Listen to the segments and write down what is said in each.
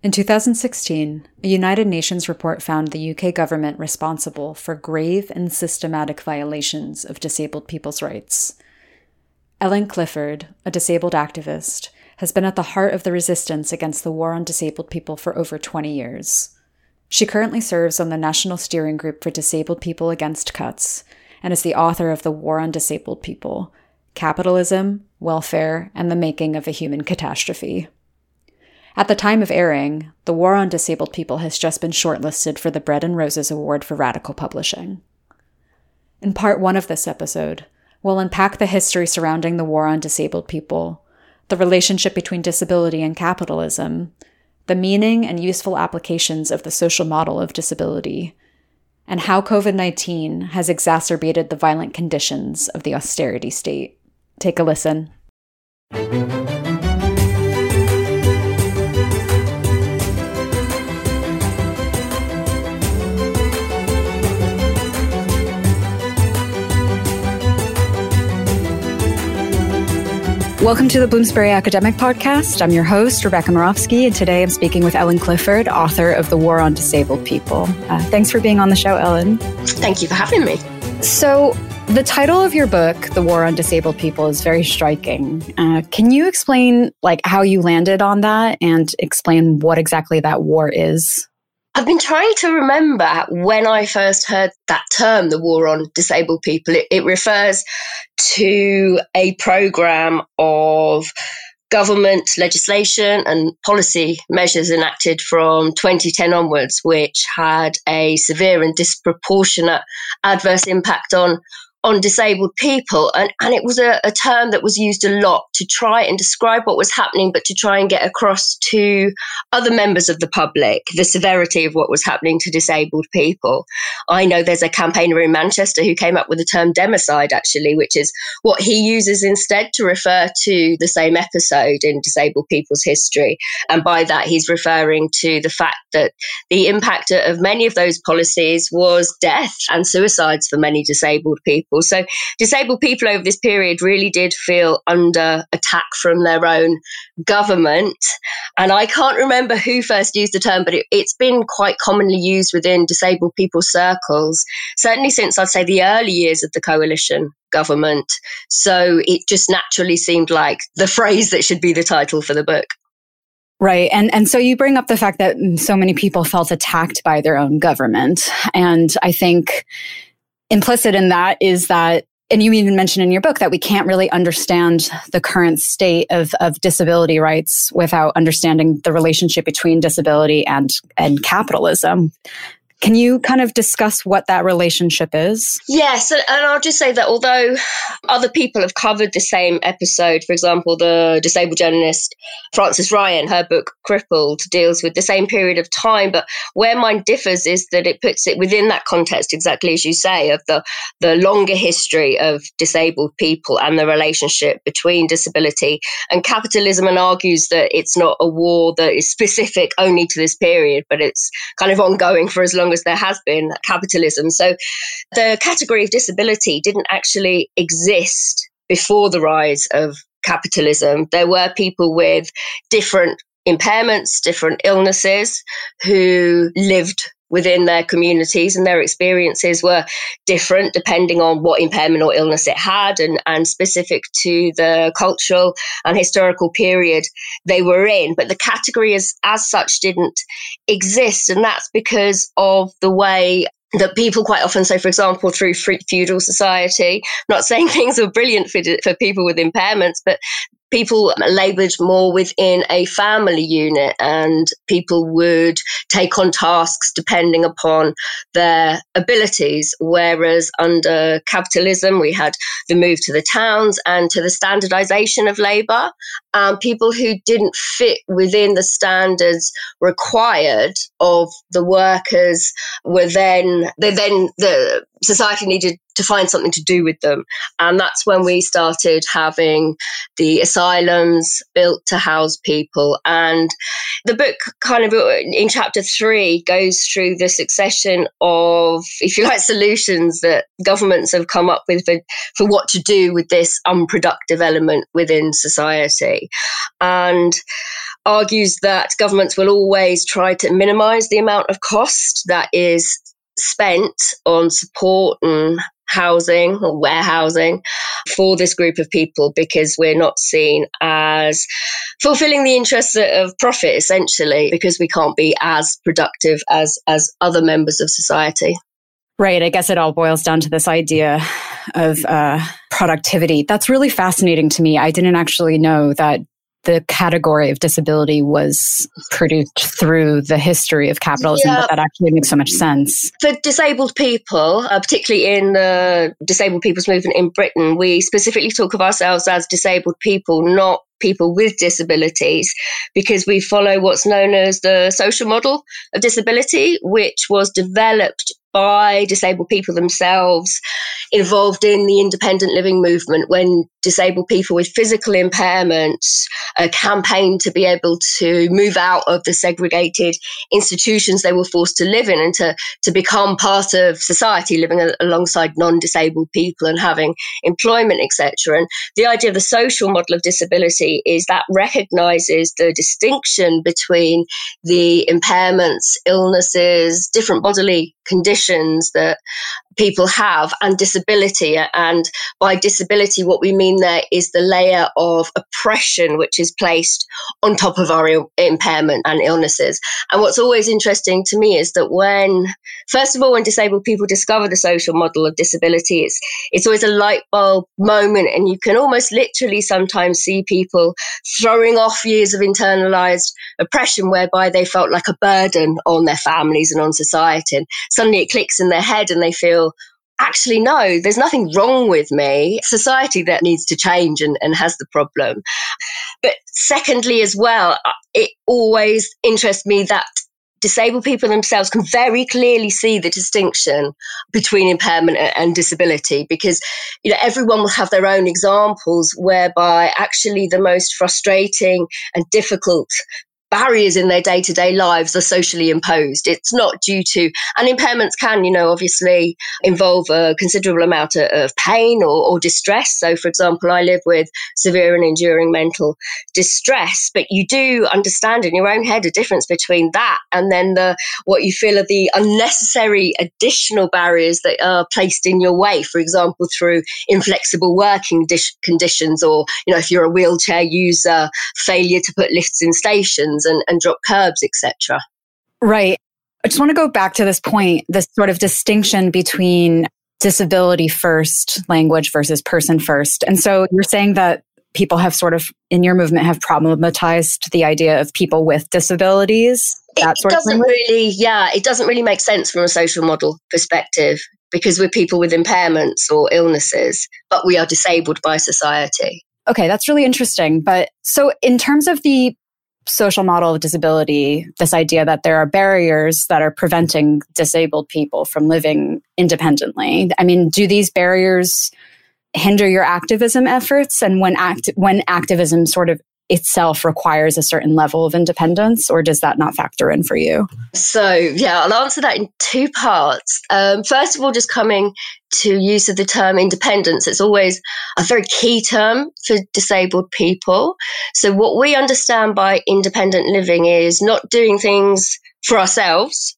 In 2016, a United Nations report found the UK government responsible for grave and systematic violations of disabled people's rights. Ellen Clifford, a disabled activist, has been at the heart of the resistance against the war on disabled people for over 20 years. She currently serves on the National Steering Group for Disabled People Against Cuts and is the author of The War on Disabled People: Capitalism, Welfare, and the Making of a Human Catastrophe. At the time of airing, The War on Disabled People has just been shortlisted for the Bread and Roses Award for Radical Publishing. In part one of this episode, we'll unpack the history surrounding the war on disabled people, the relationship between disability and capitalism, the meaning and useful applications of the social model of disability, and how COVID-19 has exacerbated the violent conditions of the austerity state. Take a listen. Welcome to the Bloomsbury Academic Podcast. I'm your host, Rebecca Morowski, and today I'm speaking with Ellen Clifford, author of The War on Disabled People. Thanks for being on the show, Ellen. Thank you for having me. So the title of your book, The War on Disabled People, is very striking. Can you explain how you landed on that and explain what exactly that war is? I've been trying to remember when I first heard that term, the war on disabled people. It refers to a program of government legislation and policy measures enacted from 2010 onwards, which had a severe and disproportionate adverse impact on disabled people. And it was a term that was used a lot to try and describe what was happening, but to try and get across to other members of the public the severity of what was happening to disabled people. I know there's a campaigner in Manchester who came up with the term democide, actually, which is what he uses instead to refer to the same episode in disabled people's history. And by that, he's referring to the fact that the impact of many of those policies was death and suicides for many disabled people. So disabled people over this period really did feel under attack from their own government. And I can't remember who first used the term, but it's been quite commonly used within disabled people circles, certainly since, I'd say, the early years of the coalition government. So it just naturally seemed like the phrase that should be the title for the book. Right. And so you bring up the fact that so many people felt attacked by their own government. And I think implicit in that is that, and you even mentioned in your book, that we can't really understand the current state of disability rights without understanding the relationship between disability and capitalism. Can you kind of discuss what that relationship is? Yes, and I'll just say that although other people have covered the same episode, for example, the disabled journalist Frances Ryan, her book Crippled deals with the same period of time, but where mine differs is that it puts it within that context, exactly as you say, of the longer history of disabled people and the relationship between disability and capitalism, and argues that it's not a war that is specific only to this period, but it's kind of ongoing for as long as there has been capitalism. So the category of disability didn't actually exist before the rise of capitalism. There were people with different impairments, different illnesses who lived within their communities, and their experiences were different depending on what impairment or illness it had, and specific to the cultural and historical period they were in. But the category as such didn't exist, and that's because of the way that people quite often, so for example, through feudal society, not saying things were brilliant for people with impairments, but people laboured more within a family unit, and people would take on tasks depending upon their abilities. Whereas under capitalism, we had the move to the towns and to the standardisation of labour. People who didn't fit within the standards required of the workers the society needed to find something to do with them. And that's when we started having the asylums built to house people. And the book kind of, in chapter 3, goes through the succession of, if you like, solutions that governments have come up with for what to do with this unproductive element within society. And argues that governments will always try to minimise the amount of cost that is spent on support and housing or warehousing for this group of people, because we're not seen as fulfilling the interests of profit, essentially, because we can't be as productive as other members of society. Right. I guess it all boils down to this idea of productivity. That's really fascinating to me. I didn't actually know that the category of disability was produced through the history of capitalism, but that actually makes so much sense. For disabled people, particularly in the disabled people's movement in Britain, we specifically talk of ourselves as disabled people, not people with disabilities, because we follow what's known as the social model of disability, which was developed by disabled people themselves involved in the independent living movement, when disabled people with physical impairments campaigned to be able to move out of the segregated institutions they were forced to live in and to become part of society, living alongside non-disabled people and having employment, etc. And the idea of the social model of disability is that recognises the distinction between the impairments, illnesses, different bodily conditions that people have and disability. And by disability, what we mean there is the layer of oppression which is placed on top of our impairment and illnesses. And what's always interesting to me is that when disabled people discover the social model of disability, it's always a light bulb moment. And you can almost literally sometimes see people throwing off years of internalized oppression whereby they felt like a burden on their families and on society. And suddenly it clicks in their head and they feel, actually, no, there's nothing wrong with me. It's society that needs to change and has the problem. But secondly, as well, it always interests me that disabled people themselves can very clearly see the distinction between impairment and disability, because everyone will have their own examples whereby actually the most frustrating and difficult barriers in their day-to-day lives are socially imposed. It's not due to, and impairments can, obviously involve a considerable amount of pain or distress. So, for example, I live with severe and enduring mental distress, but you do understand in your own head a difference between that and then what you feel are the unnecessary additional barriers that are placed in your way, for example, through inflexible working conditions or, if you're a wheelchair user, failure to put lifts in stations and drop curbs, etc. Right. I just want to go back to this point, this sort of distinction between disability first language versus person first. And so you're saying that people have sort of, in your movement, have problematized the idea of people with disabilities. It doesn't really make sense from a social model perspective, because we're people with impairments or illnesses, but we are disabled by society. Okay, that's really interesting. But so in terms of the social model of disability, this idea that there are barriers that are preventing disabled people from living independently. I mean, do these barriers hinder your activism efforts? And when activism sort of itself requires a certain level of independence, or does that not factor in for you? So, I'll answer that in two parts. First of all, just coming to use of the term independence, it's always a very key term for disabled people. So what we understand by independent living is not doing things for ourselves.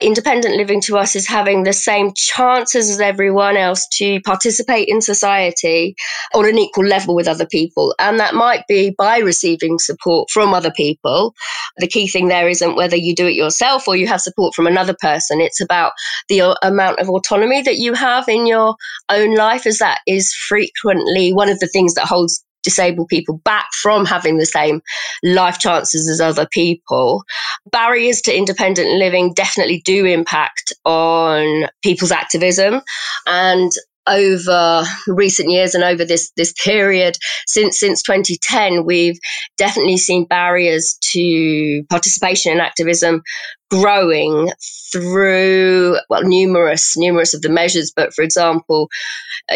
Independent living to us is having the same chances as everyone else to participate in society on an equal level with other people. And that might be by receiving support from other people. The key thing there isn't whether you do it yourself or you have support from another person. It's about the amount of autonomy that you have in your own life, as that is frequently one of the things that holds disabled people back from having the same life chances as other people. Barriers to independent living definitely do impact on people's activism. And over recent years and over this period, since 2010, we've definitely seen barriers to participation in activism growing through, well, numerous of the measures, but for example,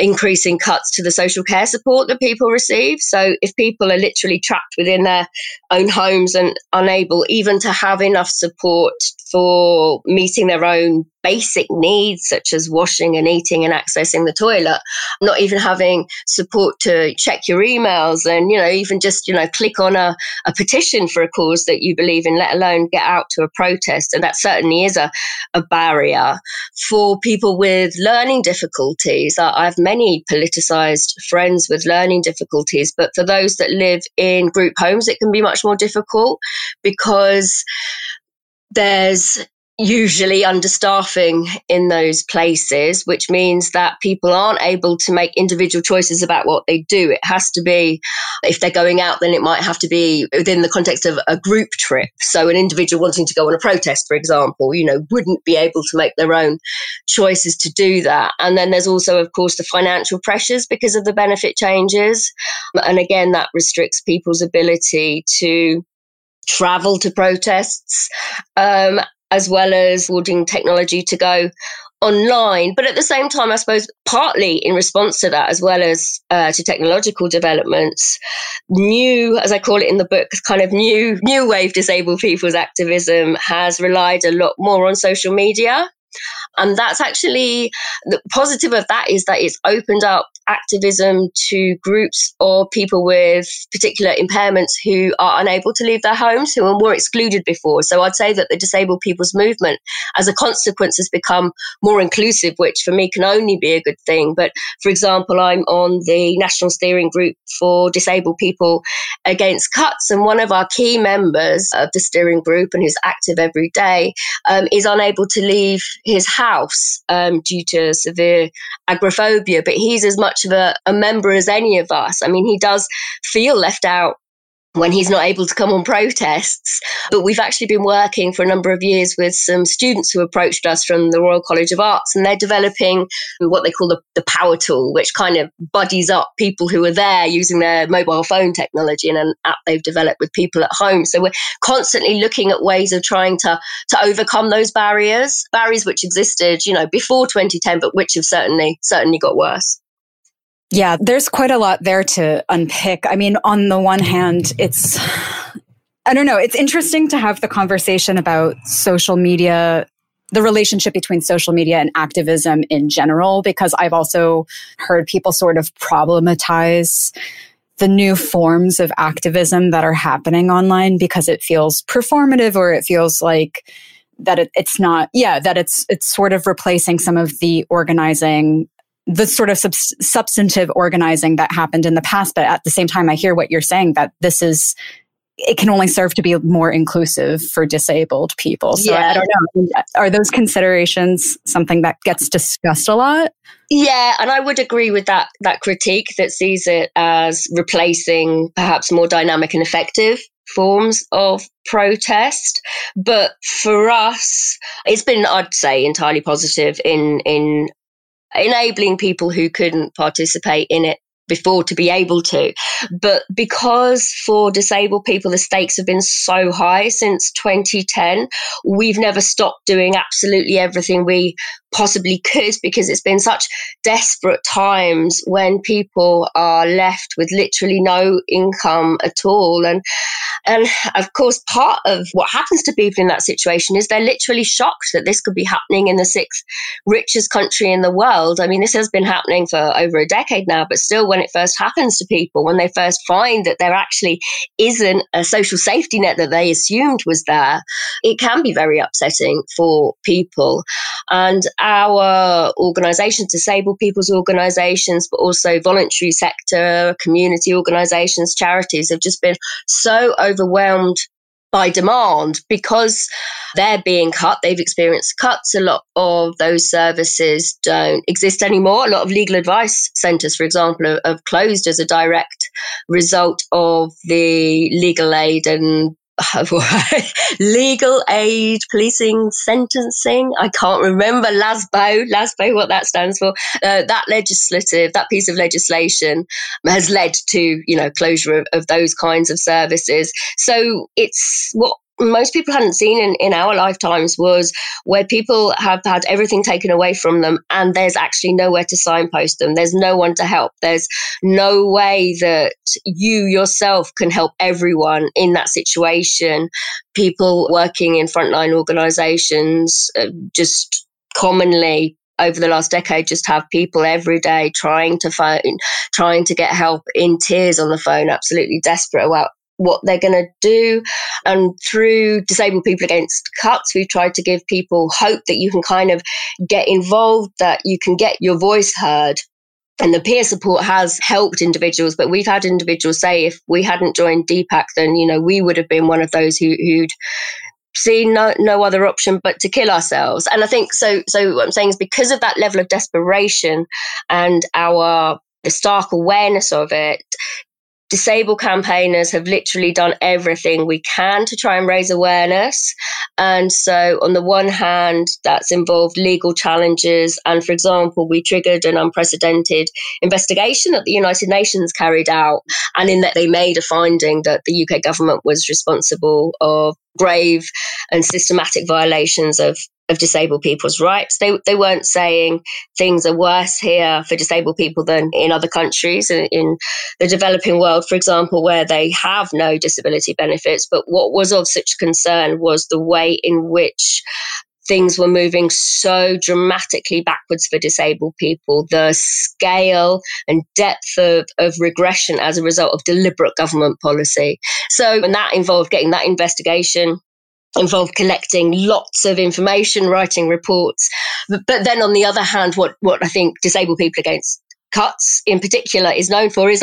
increasing cuts to the social care support that people receive. So if people are literally trapped within their own homes and unable even to have enough support for meeting their own basic needs, such as washing and eating and accessing the toilet, not even having support to check your emails and, even just, click on a petition for a cause that you believe in, let alone get out to a protest. And that certainly is a barrier for people with learning difficulties. I have many politicised friends with learning difficulties, but for those that live in group homes, it can be much more difficult because there's usually understaffing in those places, which means that people aren't able to make individual choices about what they do. It has to be, if they're going out, then it might have to be within the context of a group trip. So an individual wanting to go on a protest, for example, wouldn't be able to make their own choices to do that. And then there's also, of course, the financial pressures because of the benefit changes. And again, that restricts people's ability to travel to protests, as well as holding technology to go online. But at the same time, I suppose partly in response to that, as well as to technological developments, new, as I call it in the book, kind of new wave disabled people's activism has relied a lot more on social media. And that's actually, the positive of that is that it's opened up activism to groups or people with particular impairments who are unable to leave their homes, who were more excluded before. So I'd say that the disabled people's movement, as a consequence, has become more inclusive, which for me can only be a good thing. But for example, I'm on the National Steering Group for Disabled People Against Cuts, and one of our key members of the steering group, and who's active every day, is unable to leave his house due to severe agoraphobia, but he's as much of a member as any of us. I mean, he does feel left out when he's not able to come on protests. But we've actually been working for a number of years with some students who approached us from the Royal College of Arts, and they're developing what they call the power tool, which kind of buddies up people who are there using their mobile phone technology and an app they've developed with people at home. So we're constantly looking at ways of trying to overcome those barriers which existed, before 2010, but which have certainly got worse. Yeah, there's quite a lot there to unpick. I mean, on the one hand, it's interesting to have the conversation about social media, the relationship between social media and activism in general, because I've also heard people sort of problematize the new forms of activism that are happening online because it feels performative, or it feels like that it's sort of replacing some of the organizing, the sort of substantive organizing that happened in the past. But at the same time, I hear what you're saying, that it can only serve to be more inclusive for disabled people. So yeah. I don't know. Are those considerations something that gets discussed a lot? Yeah, and I would agree with that critique that sees it as replacing perhaps more dynamic and effective forms of protest. But for us, it's been, I'd say, entirely positive in enabling people who couldn't participate in it before to be able to. But because for disabled people, the stakes have been so high since 2010, we've never stopped doing absolutely everything we possibly could, because it's been such desperate times when people are left with literally no income at all. And of course, part of what happens to people in that situation is they're literally shocked that this could be happening in the 6th richest country in the world. I mean, this has been happening for over a decade now, but still, when it first happens to people, when they first find that there actually isn't a social safety net that they assumed was there, it can be very upsetting for people. And our organisations, disabled people's organisations, but also voluntary sector, community organisations, charities, have just been so overwhelmed by demand because they're being cut. They've experienced cuts. A lot of those services don't exist anymore. A lot of legal advice centres, for example, have closed as a direct result of the legal aid and legal aid, policing, sentencing. I can't remember LASBO, what that stands for. That piece of legislation has led to, closure of those kinds of services. So it's what most people hadn't seen in our lifetimes was where people have had everything taken away from them and there's actually nowhere to signpost them. There's no one to help. There's no way that you yourself can help everyone in that situation. People working in frontline organisations just commonly over the last decade just have people every day trying to get help in tears on the phone, absolutely desperate about what they're going to do. And through Disabled People Against Cuts, we've tried to give people hope that you can kind of get involved, that you can get your voice heard. And the peer support has helped individuals, but we've had individuals say, if we hadn't joined DPAC, then, you know, we would have been one of those who'd seen no other option but to kill ourselves. And I think so what I'm saying is, because of that level of desperation and the stark awareness of it, disabled campaigners have literally done everything we can to try and raise awareness. And so on the one hand, that's involved legal challenges. And for example, we triggered an unprecedented investigation that the United Nations carried out. And in that they made a finding that the UK government was responsible of grave and systematic violations of disabled people's rights. They weren't saying things are worse here for disabled people than in other countries, in the developing world, for example, where they have no disability benefits. But what was of such concern was the way in which things were moving so dramatically backwards for disabled people, the scale and depth of regression as a result of deliberate government policy. So, and that involved getting that investigation, involved collecting lots of information, writing reports. But then on the other hand, what I think Disabled People Against Cuts in particular is known for is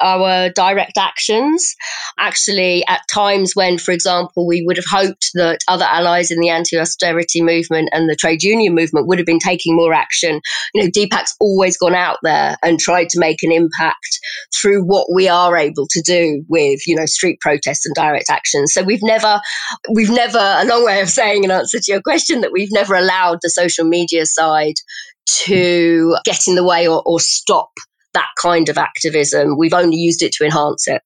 our direct actions. Actually, at times when, for example, we would have hoped that other allies in the anti-austerity movement and the trade union movement would have been taking more action, you know, DPAC's always gone out there and tried to make an impact through what we are able to do with, you know, street protests and direct actions. So we've never, a long way of saying an answer to your question, that we've never allowed the social media side to get in the way or stop that kind of activism. We've only used it to enhance it.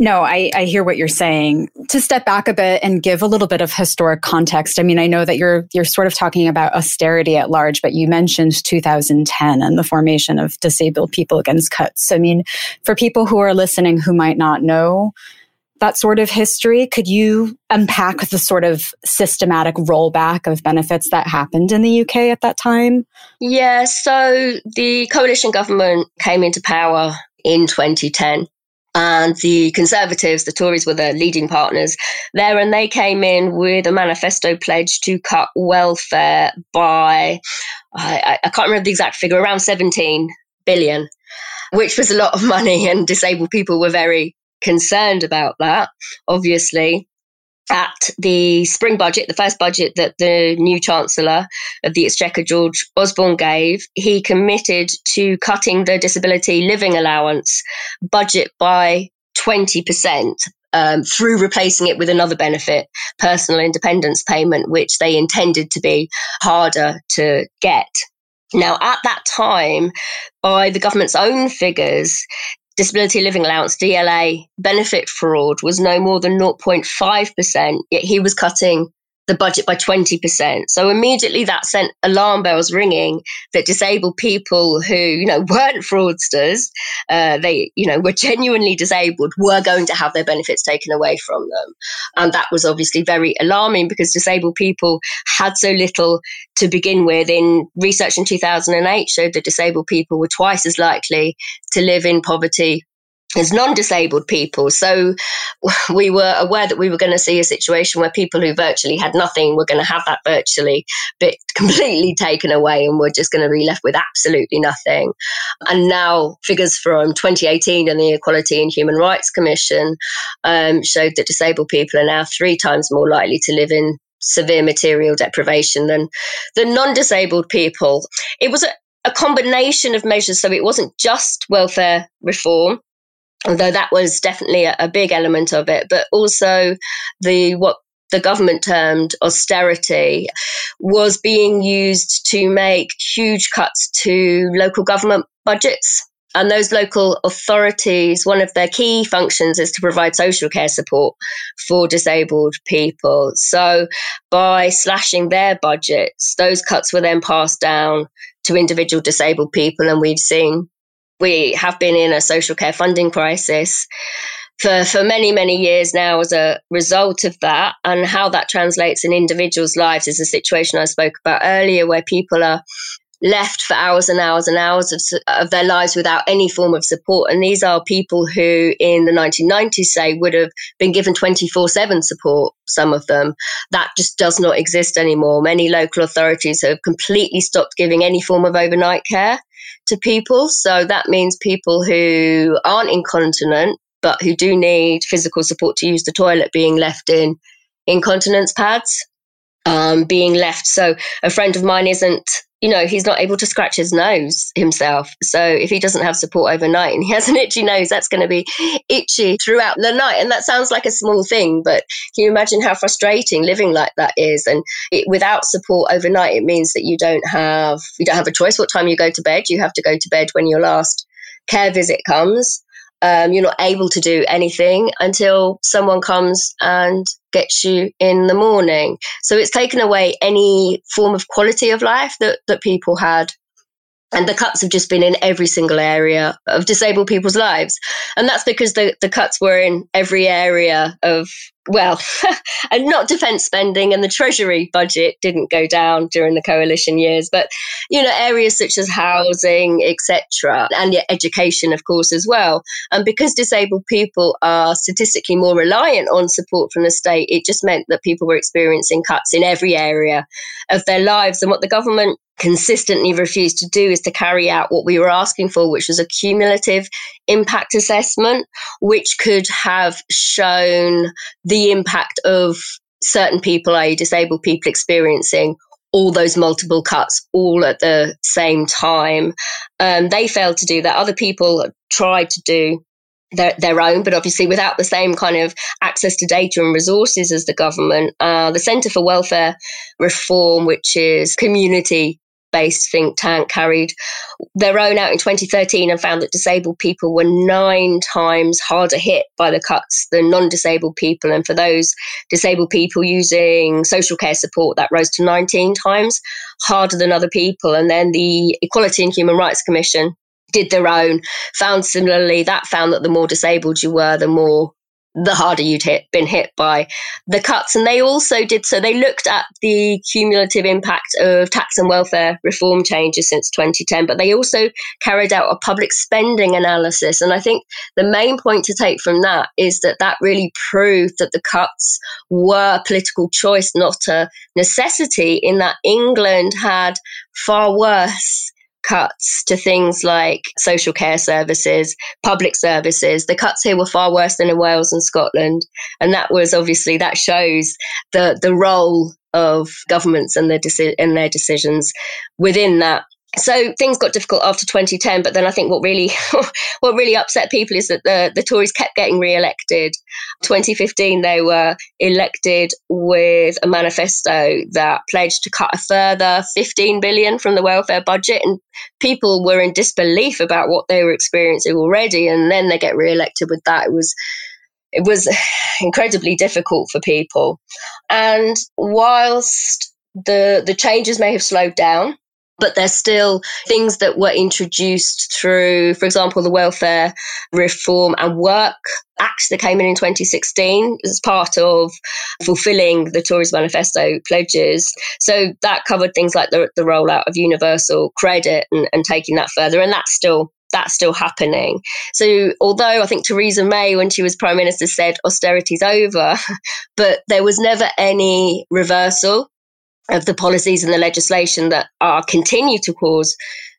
No, I hear what you're saying. To step back a bit and give a little bit of historic context, I mean, I know that you're sort of talking about austerity at large, but you mentioned 2010 and the formation of Disabled People Against Cuts. I mean, for people who are listening who might not know that sort of history, could you unpack the sort of systematic rollback of benefits that happened in the UK at that time? Yeah, so the coalition government came into power in 2010. And the Conservatives, the Tories, were the leading partners there. And they came in with a manifesto pledge to cut welfare by, I can't remember the exact figure, around 17 billion, which was a lot of money. And disabled people were very concerned about that, obviously. At the spring budget, the first budget that the new Chancellor of the Exchequer, George Osborne, gave, he committed to cutting the disability living allowance budget by 20%. Through replacing it with another benefit, personal independence payment, which they intended to be harder to get. Now, at that time, by the government's own figures, disability living allowance, DLA, benefit fraud was no more than 0.5%, yet he was cutting the budget by 20%. So immediately that sent alarm bells ringing that disabled people who, you know, weren't fraudsters, they, you know, were genuinely disabled, were going to have their benefits taken away from them. And that was obviously very alarming because disabled people had so little to begin with. In research in 2008 showed that disabled people were twice as likely to live in poverty as non-disabled people. So we were aware that we were going to see a situation where people who virtually had nothing were going to have that virtually bit completely taken away and were just going to be left with absolutely nothing. And now figures from 2018 and the Equality and Human Rights Commission showed that disabled people are now 3 times more likely to live in severe material deprivation than non-disabled people. It was a combination of measures. So it wasn't just welfare reform, although that was definitely a big element of it, but also what the government termed austerity was being used to make huge cuts to local government budgets. And those local authorities, one of their key functions is to provide social care support for disabled people. So by slashing their budgets, those cuts were then passed down to individual disabled people. And we have been in a social care funding crisis for many, many years now as a result of that. And how that translates in individuals' lives is the situation I spoke about earlier, where people are left for hours and hours and hours of their lives without any form of support. And these are people who in the 1990s, say, would have been given 24/7 support, some of them. That just does not exist anymore. Many local authorities have completely stopped giving any form of overnight care to people. So that means people who aren't incontinent, but who do need physical support to use the toilet, being left in incontinence pads, being left. So a friend of mine isn't, he's not able to scratch his nose himself. So if he doesn't have support overnight and he has an itchy nose, that's going to be itchy throughout the night. And that sounds like a small thing, but can you imagine how frustrating living like that is? And without support overnight, it means that you don't have a choice what time you go to bed. You have to go to bed when your last care visit comes. You're not able to do anything until someone comes and gets you in the morning. So it's taken away any form of quality of life that people had. And the cuts have just been in every single area of disabled people's lives. And that's because the cuts were in every area of, and not defence spending, and the Treasury budget didn't go down during the coalition years. But, areas such as housing, etc., and education, of course, as well. And because disabled people are statistically more reliant on support from the state, it just meant that people were experiencing cuts in every area of their lives. And what the government consistently refused to do is to carry out what we were asking for, which was a cumulative impact assessment, which could have shown the impact of certain people, i.e. disabled people, experiencing all those multiple cuts all at the same time. They failed to do that. Other people tried to do their own, but obviously without the same kind of access to data and resources as the government. The Centre for Welfare Reform, which is community-based think tank, carried their own out in 2013 and found that disabled people were 9 times harder hit by the cuts than non-disabled people. And for those disabled people using social care support, that rose to 19 times harder than other people. And then the Equality and Human Rights Commission did their own, found that the more disabled you were, the harder you'd been hit by the cuts. And they also they looked at the cumulative impact of tax and welfare reform changes since 2010, but they also carried out a public spending analysis. And I think the main point to take from that is that really proved that the cuts were a political choice, not a necessity, in that England had far worse cuts to things like social care services, public services. The cuts here were far worse than in Wales and Scotland. And that was obviously, that shows the role of governments and their decisions within that. So things got difficult after 2010, but then I think what really upset people is that the Tories kept getting re-elected. 2015, they were elected with a manifesto that pledged to cut a further 15 billion from the welfare budget, and people were in disbelief about what they were experiencing already, and then they get re-elected with that. It was incredibly difficult for people. And whilst the changes may have slowed down, but there's still things that were introduced through, for example, the Welfare Reform and Work Act that came in 2016 as part of fulfilling the Tories manifesto pledges. So that covered things like the rollout of universal credit and taking that further. And that's still happening. So although I think Theresa May, when she was Prime Minister, said austerity's over, but there was never any reversal of the policies and the legislation that continue to cause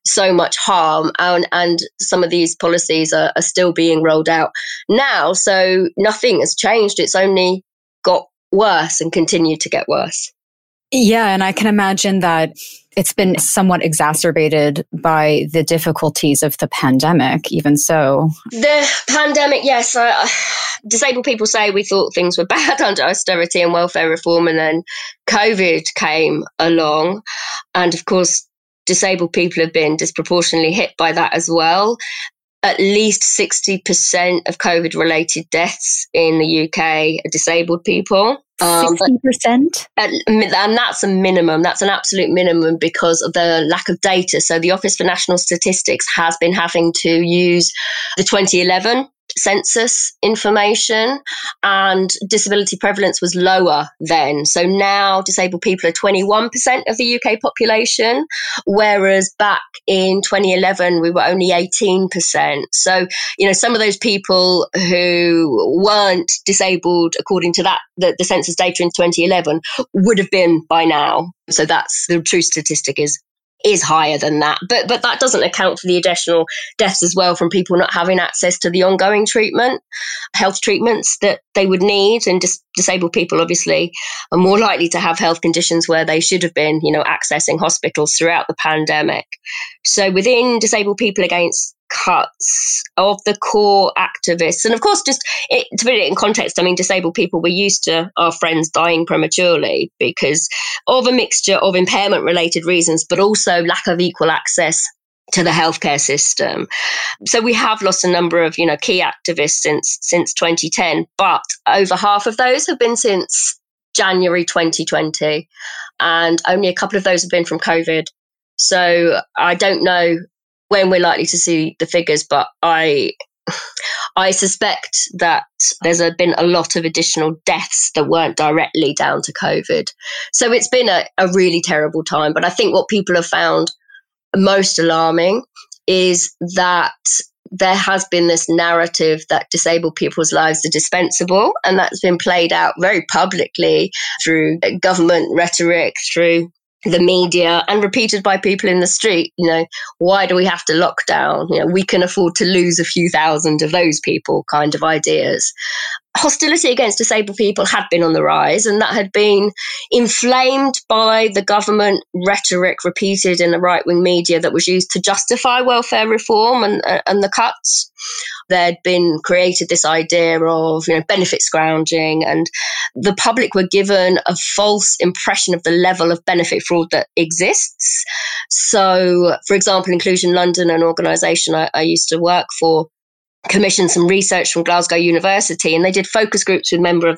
so much harm. And some of these policies are still being rolled out now. So nothing has changed. It's only got worse and continued to get worse. Yeah, and I can imagine that it's been somewhat exacerbated by the difficulties of the pandemic, even so. The pandemic, yes. Disabled people say we thought things were bad under austerity and welfare reform, and then COVID came along. And of course, disabled people have been disproportionately hit by that as well. at least 60% of COVID-related deaths in the UK are disabled people. 60%? And that's a minimum. That's an absolute minimum because of the lack of data. So the Office for National Statistics has been having to use the 2011 census information, and disability prevalence was lower then. So now disabled people are 21% of the UK population, whereas back in 2011 we were only 18%. So, you know, some of those people who weren't disabled according to that the census data in 2011 would have been by now. So that's the true statistic is higher than that. But that doesn't account for the additional deaths as well from people not having access to the ongoing treatment, health treatments that they would need. And disabled people, obviously, are more likely to have health conditions where they should have been, you know, accessing hospitals throughout the pandemic. So within Disabled People Against Cuts, of the core activists, and of course, just to put it in context, I mean, disabled people, we're used to our friends dying prematurely because of a mixture of impairment-related reasons, but also lack of equal access to the healthcare system. So we have lost a number of, you know, key activists since 2010, but over half of those have been since January 2020, and only a couple of those have been from COVID. So I don't know when we're likely to see the figures, but I suspect that there's been a lot of additional deaths that weren't directly down to COVID. So it's been a really terrible time. But I think what people have found most alarming is that there has been this narrative that disabled people's lives are dispensable, and that's been played out very publicly through government rhetoric, through the media, and repeated by people in the street. You know, why do we have to lock down? You know, we can afford to lose a few thousand of those people kind of ideas. Hostility against disabled people had been on the rise, and that had been inflamed by the government rhetoric repeated in the right-wing media that was used to justify welfare reform and the cuts. There'd been created this idea of, you know, benefits grounding, and the public were given a false impression of the level of benefit fraud that exists. So, for example, Inclusion London, an organisation I used to work for, commissioned some research from Glasgow University, and they did focus groups with members of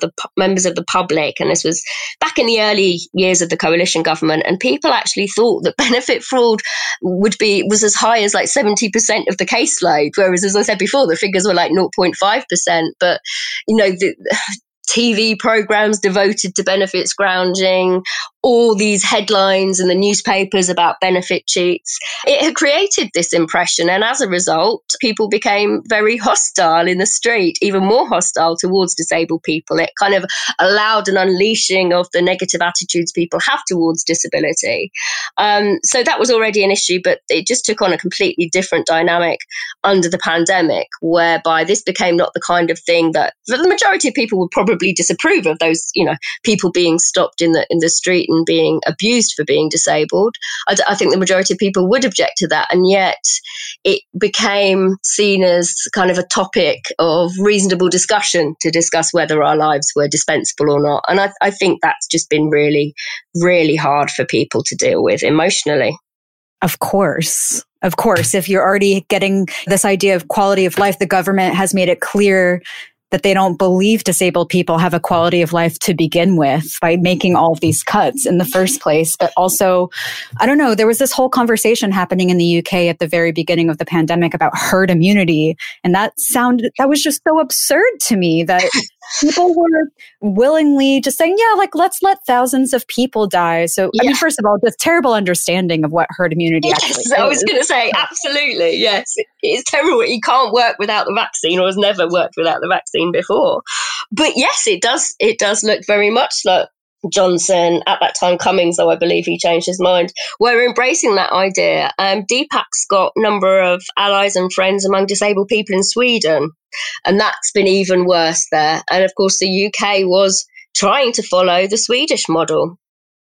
the public. And this was back in the early years of the coalition government. And people actually thought that benefit fraud was as high as like 70% of the caseload, whereas, as I said before, the figures were like 0.5%. But, you know, the TV programs devoted to benefits grounding, all these headlines in the newspapers about benefit cheats, it had created this impression. And as a result, people became very hostile in the street, even more hostile towards disabled people. It kind of allowed an unleashing of the negative attitudes people have towards disability. So that was already an issue, but it just took on a completely different dynamic under the pandemic, whereby this became not the kind of thing that the majority of people would probably disapprove of, those, you know, people being stopped in the street and being abused for being disabled. I think the majority of people would object to that, and yet it became seen as kind of a topic of reasonable discussion to discuss whether our lives were dispensable or not. And I think that's just been really, really hard for people to deal with emotionally. Of course, if you're already getting this idea of quality of life, the government has made it clear that they don't believe disabled people have a quality of life to begin with by making all of these cuts in the first place. But also, I don't know, there was this whole conversation happening in the UK at the very beginning of the pandemic about herd immunity. And that was just so absurd to me that people were willingly just saying, yeah, like, let's let thousands of people die. So, yeah. I mean, first of all, this terrible understanding of what herd immunity actually is. I was going to say, absolutely, yes. It's terrible. You can't work without the vaccine, or has never worked without the vaccine before. But yes, it does look very much like Johnson, at that time Cummings, though I believe he changed his mind, were embracing that idea. Deepak's got a number of allies and friends among disabled people in Sweden, and that's been even worse there. And of course, the UK was trying to follow the Swedish model.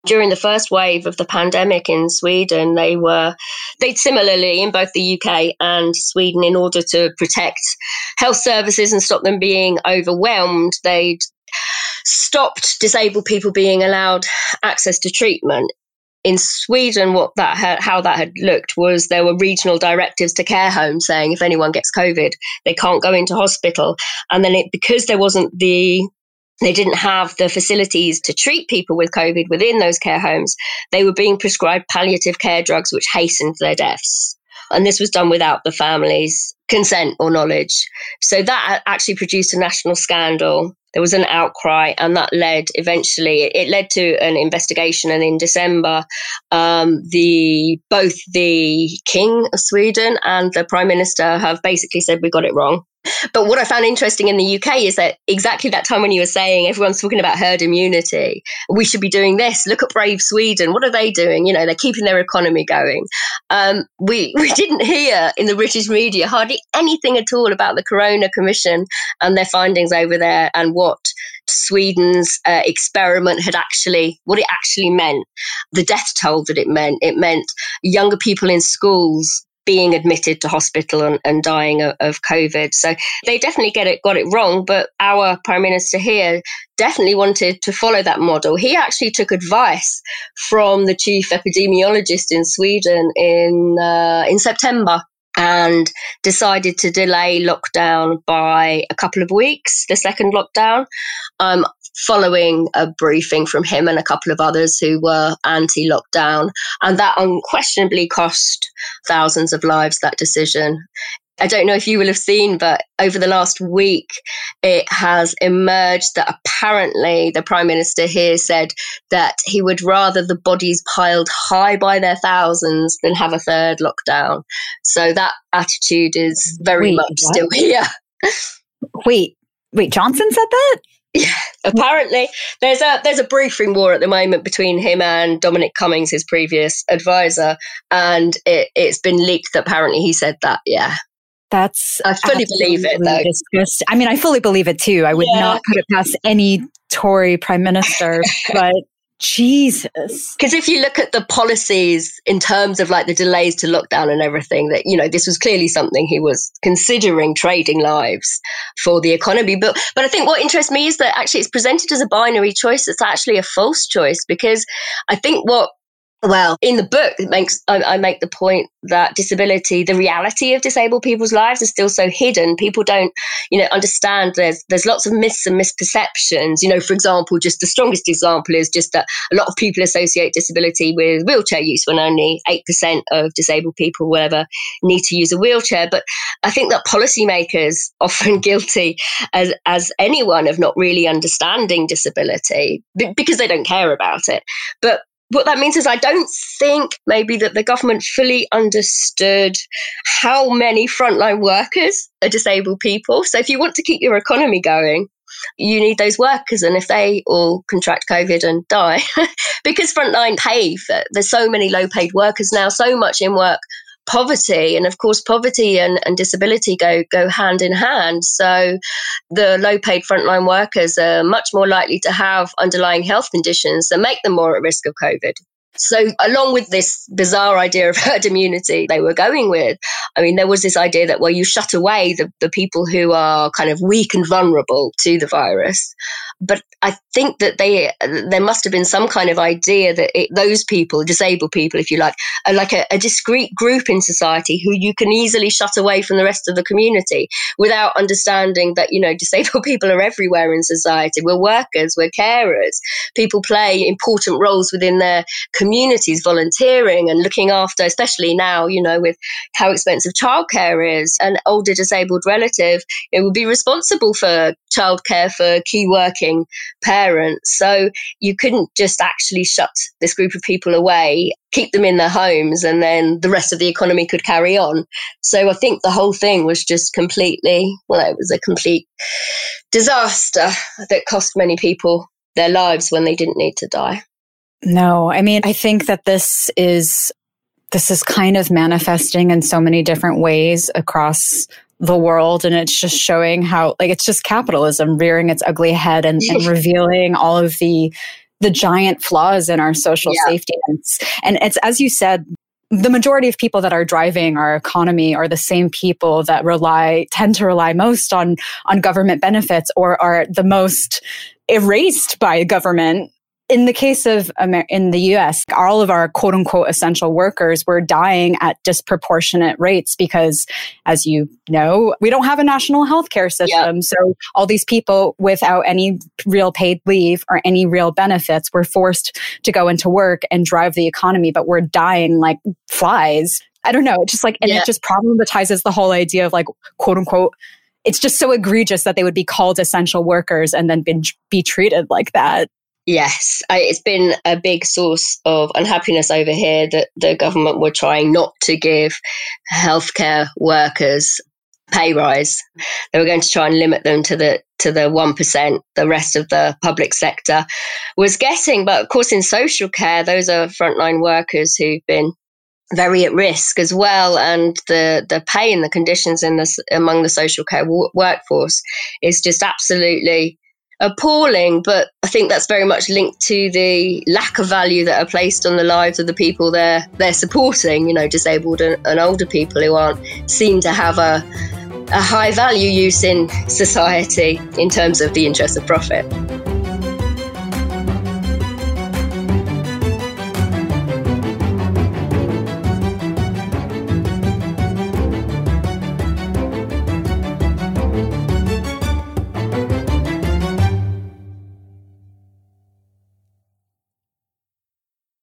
During the first wave of the pandemic in Sweden, they similarly, in both the UK and Sweden, in order to protect health services and stop them being overwhelmed, they'd stopped disabled people being allowed access to treatment. in Sweden, how that had looked was there were regional directives to care homes saying if anyone gets COVID, they can't go into hospital. And then because there wasn't they didn't have the facilities to treat people with COVID within those care homes, they were being prescribed palliative care drugs, which hastened their deaths. And this was done without the family's consent or knowledge. So that actually produced a national scandal. There was an outcry, and that led eventually to an investigation. And in December, both the King of Sweden and the Prime Minister have basically said, we got it wrong. But what I found interesting in the UK is that exactly that time when you were saying everyone's talking about herd immunity, we should be doing this. Look at brave Sweden. What are they doing? You know, they're keeping their economy going. We didn't hear in the British media hardly anything at all about the Corona Commission and their findings over there and what Sweden's experiment what it actually meant, the death toll that it meant. It meant younger people in schools being admitted to hospital and dying of COVID. So they definitely got it wrong, but our Prime Minister here definitely wanted to follow that model. He actually took advice from the chief epidemiologist in Sweden in September and decided to delay lockdown by a couple of weeks, the second lockdown, following a briefing from him and a couple of others who were anti-lockdown. And that unquestionably cost thousands of lives, that decision. I don't know if you will have seen, but over the last week, it has emerged that apparently the Prime Minister here said that he would rather the bodies piled high by their thousands than have a third lockdown. So that attitude is very much still here. Wait, Johnson said that? Yeah, apparently there's a briefing war at the moment between him and Dominic Cummings, his previous advisor, and it's been leaked that apparently he said that. Yeah, I fully believe it though. Disgusting. I mean, I fully believe it too. I would not put it past any Tory Prime Minister, but. Jesus. Because if you look at the policies in terms of like the delays to lockdown and everything, that, you know, this was clearly something he was considering, trading lives for the economy. But I think what interests me is that actually it's presented as a binary choice. It's actually a false choice, because I think in the book, I make the point that disability, the reality of disabled people's lives is still so hidden. People don't, understand there's lots of myths and misperceptions. You know, for example, just the strongest example is just that a lot of people associate disability with wheelchair use, when only 8% of disabled people will ever need to use a wheelchair. But I think that policymakers, often guilty as anyone of not really understanding disability because they don't care about it. But what that means is I don't think maybe that the government fully understood how many frontline workers are disabled people. So if you want to keep your economy going, you need those workers. And if they all contract COVID and die, because frontline pay, there's so many low paid workers now, so much in work poverty. And of course, poverty and disability go hand in hand. So the low paid frontline workers are much more likely to have underlying health conditions that make them more at risk of COVID. So along with this bizarre idea of herd immunity they were going with, I mean, there was this idea that, well, you shut away the people who are kind of weak and vulnerable to the virus. But I think that there must have been some kind of idea that those people, disabled people, if you like, are like a discrete group in society who you can easily shut away from the rest of the community, without understanding that, disabled people are everywhere in society. We're workers, we're carers. People play important roles within their communities, volunteering and looking after, especially now, with how expensive childcare is, an older disabled relative, it will be responsible for childcare for key working parents. So you couldn't just actually shut this group of people away, keep them in their homes, and then the rest of the economy could carry on. So I think the whole thing was just it was a complete disaster that cost many people their lives when they didn't need to die. No, I mean, I think that this is kind of manifesting in so many different ways across the world. And it's just showing how, it's just capitalism rearing its ugly head and revealing all of the giant flaws in our social safety nets. And it's, as you said, the majority of people that are driving our economy are the same people that tend to rely most on government benefits, or are the most erased by government In the case of in the US, all of our quote unquote essential workers were dying at disproportionate rates because, as you know, we don't have a national healthcare system. Yep. So all these people without any real paid leave or any real benefits were forced to go into work and drive the economy, but we're dying like flies. I don't know. It's just like, and It just problematizes the whole idea of like, quote unquote, it's just so egregious that they would be called essential workers and then be treated like that. Yes, it's been a big source of unhappiness over here that the government were trying not to give healthcare workers pay rise. They were going to try and limit them to the 1%. The rest of the public sector was getting, but of course in social care, those are frontline workers who've been very at risk as well, and the pay and the conditions among the social care workforce is just absolutely appalling. But I think that's very much linked to the lack of value that are placed on the lives of the people they're supporting, you know, disabled and older people who aren't seen to have a high value use in society in terms of the interest of profit.